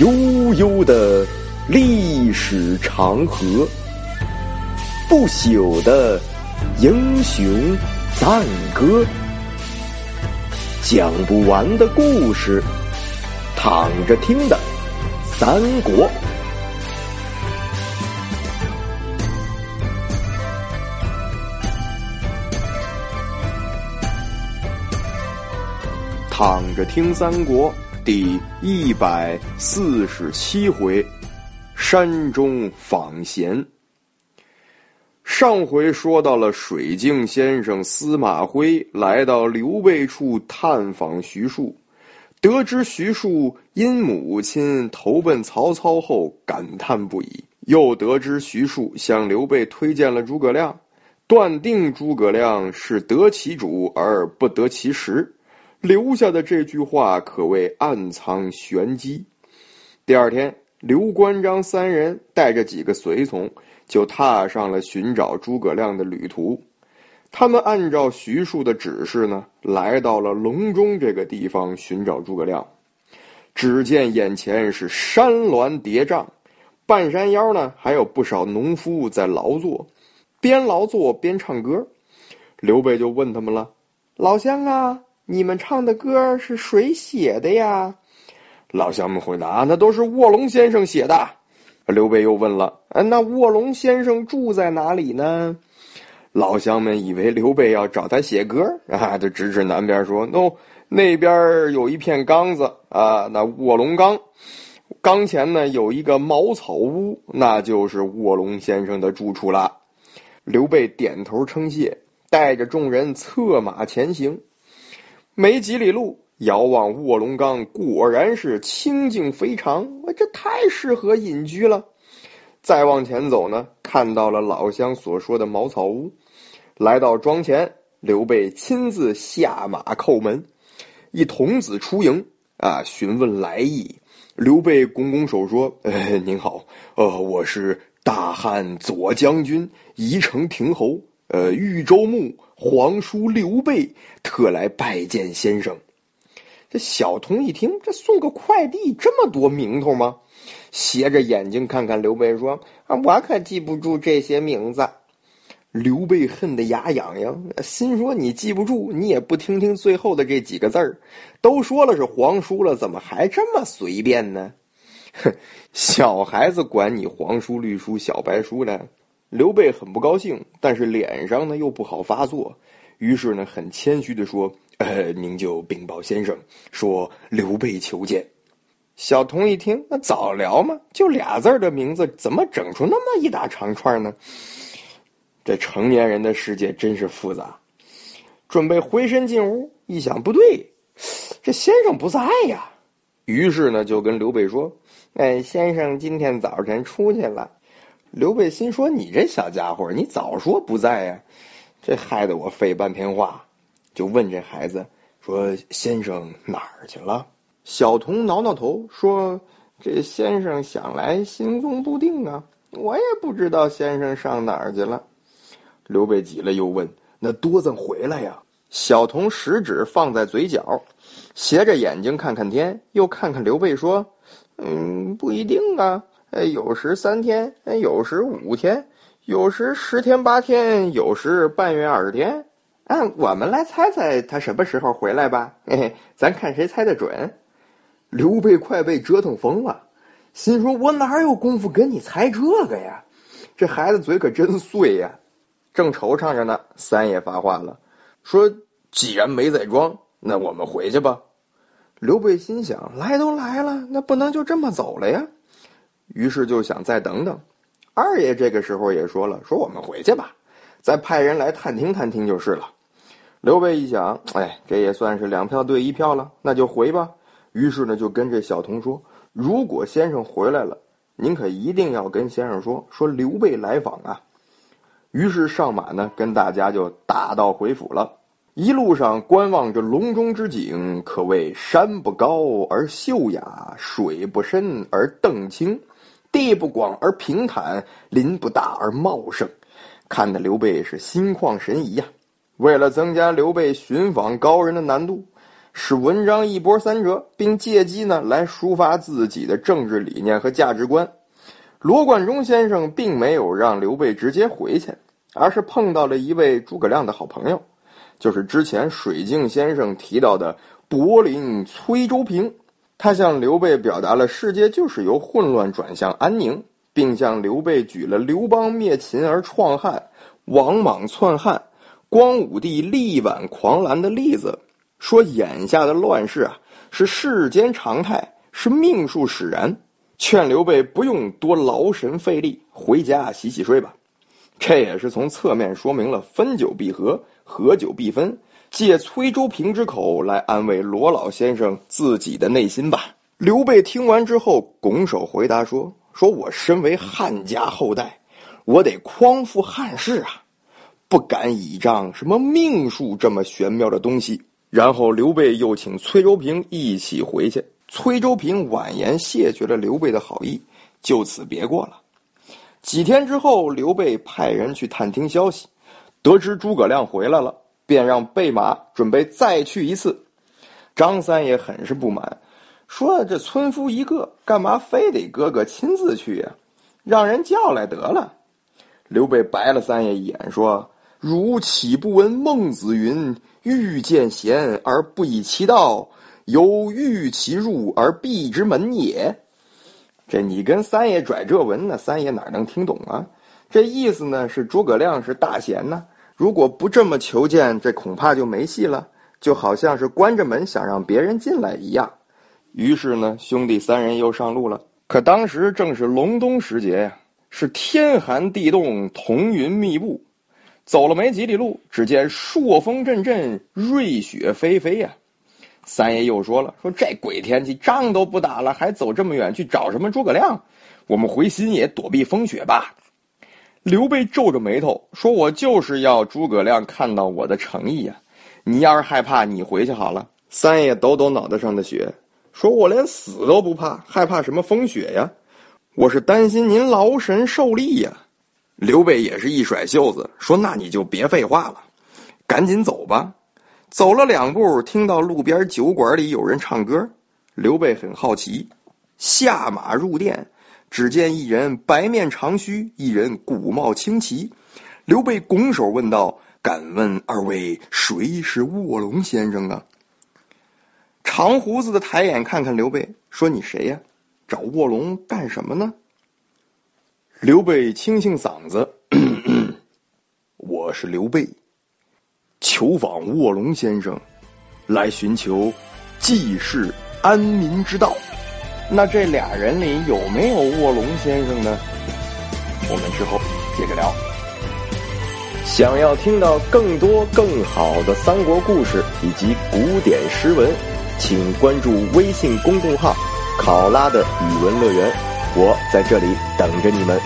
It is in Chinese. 悠悠的历史长河，不朽的英雄赞歌，讲不完的故事，躺着听的三国。躺着听三国第147回，山中访贤。上回说到了水镜先生司马徽来到刘备处探访徐庶，得知徐庶因母亲投奔曹操后感叹不已，又得知徐庶向刘备推荐了诸葛亮，断定诸葛亮是得其主而不得其时，留下的这句话可谓暗藏玄机。第二天，刘关张三人带着几个随从就踏上了寻找诸葛亮的旅途。他们按照徐庶的指示呢，来到了隆中这个地方寻找诸葛亮。只见眼前是山峦叠嶂，半山腰呢还有不少农夫在劳作，边劳作边唱歌。刘备就问他们了：老乡啊，你们唱的歌是谁写的呀？老乡们回答：那都是卧龙先生写的。刘备又问了：那卧龙先生住在哪里呢？老乡们以为刘备要找他写歌啊，就指指南边说：那边有一片缸子啊，那卧龙缸，缸前呢有一个茅草屋，那就是卧龙先生的住处啦。刘备点头称谢，带着众人策马前行。没几里路，遥望卧龙岗，果然是清静非常，这太适合隐居了。再往前走呢，看到了老乡所说的茅草屋。来到庄前，刘备亲自下马叩门，一童子出迎啊，询问来意。刘备拱拱手说：您好，我是大汉左将军，宜城亭侯，豫州牧皇叔刘备，特来拜见先生。这小童一听，这送个快递这么多名头吗？斜着眼睛看看刘备说：我可记不住这些名字。刘备恨得牙痒痒，心说你记不住，你也不听听最后的这几个字儿，都说了是皇叔了，怎么还这么随便呢？小孩子管你皇叔绿叔小白叔呢？刘备很不高兴，但是脸上呢又不好发作，于是呢很谦虚的说：您就禀报先生，说刘备求见。小童一听，那早聊嘛，就俩字的名字，怎么整出那么一大长串呢？这成年人的世界真是复杂。准备回身进屋，一想不对，这先生不在呀。于是呢就跟刘备说：先生今天早晨出去了。刘备心说：你这小家伙，你早说不在呀，这害得我费半天话。就问这孩子说：先生哪儿去了？小童挠挠头说：这先生想来行踪不定啊，我也不知道先生上哪儿去了。刘备急了又问：那多怎回来呀？小童食指放在嘴角，斜着眼睛看看天，又看看刘备说：不一定啊，有时3天，有时5天，有时10天8天，有时半月20天。我们来猜猜他什么时候回来吧，咱看谁猜得准。刘备快被折腾疯了，心说：我哪有功夫跟你猜这个呀？这孩子嘴可真碎呀。正惆怅着呢，三爷发话了，说：既然没在庄，那我们回去吧。刘备心想：来都来了，那不能就这么走了呀。于是就想再等等。二爷这个时候也说了，说：我们回去吧，再派人来探听探听就是了。刘备一想，这也算是2票对1票了，那就回吧。于是呢就跟这小童说：如果先生回来了，您可一定要跟先生说刘备来访啊。于是上马呢，跟大家就打道回府了。一路上观望着隆中之景，可谓山不高而秀雅，水不深而澄清，地不广而平坦，林不大而茂盛，看得刘备是心旷神怡呀。为了增加刘备寻访高人的难度，使文章一波三折，并借机呢来抒发自己的政治理念和价值观。罗贯中先生并没有让刘备直接回去，而是碰到了一位诸葛亮的好朋友，就是之前水镜先生提到的柏林崔州平。他向刘备表达了世界就是由混乱转向安宁，并向刘备举了刘邦灭秦而创汉、王莽篡汉、光武帝力挽狂澜的例子，说眼下的乱世啊是世间常态，是命数使然，劝刘备不用多劳神费力，回家洗洗睡吧。这也是从侧面说明了分久必合，合久必分，借崔州平之口来安慰罗老先生自己的内心吧。刘备听完之后拱手回答说我身为汉家后代，我得匡复汉室啊，不敢倚仗什么命数这么玄妙的东西。然后刘备又请崔州平一起回去，崔州平婉言谢绝了刘备的好意，就此别过了。几天之后，刘备派人去探听消息，得知诸葛亮回来了，便让备马准备再去一次。张三也很是不满，说这村夫一个，干嘛非得哥哥亲自去呀？让人叫来得了。刘备白了三爷一眼，说汝岂不闻孟子云，欲见贤而不以其道，犹欲其入而闭之门也。这你跟三爷拽这文呢，三爷哪能听懂啊？这意思呢是诸葛亮是大贤呢，如果不这么求见，这恐怕就没戏了，就好像是关着门想让别人进来一样。于是呢，兄弟三人又上路了。可当时正是隆冬时节呀，是天寒地冻，彤云密布。走了没几里路，只见朔风阵阵，瑞雪霏霏呀。三爷又说了，说这鬼天气，仗都不打了，还走这么远去找什么诸葛亮？我们回新野躲避风雪吧。刘备皱着眉头说，我就是要诸葛亮看到我的诚意啊，你要是害怕，你回去好了。三爷抖抖脑袋上的雪，说我连死都不怕，害怕什么风雪呀？我是担心您劳神受力呀。刘备也是一甩袖子，说那你就别废话了，赶紧走吧。走了两步，听到路边酒馆里有人唱歌，刘备很好奇，下马入店，只见一人白面长须，一人古帽青旗。刘备拱手问道，敢问二位谁是卧龙先生啊？长胡子的抬眼看看刘备，说你谁呀？找卧龙干什么呢？刘备清清嗓子，我是刘备，求访卧龙先生，来寻求济世安民之道。那这俩人里有没有卧龙先生呢？我们之后接着聊。想要听到更多更好的三国故事以及古典诗文，请关注微信公众号考拉的语文乐园，我在这里等着你们。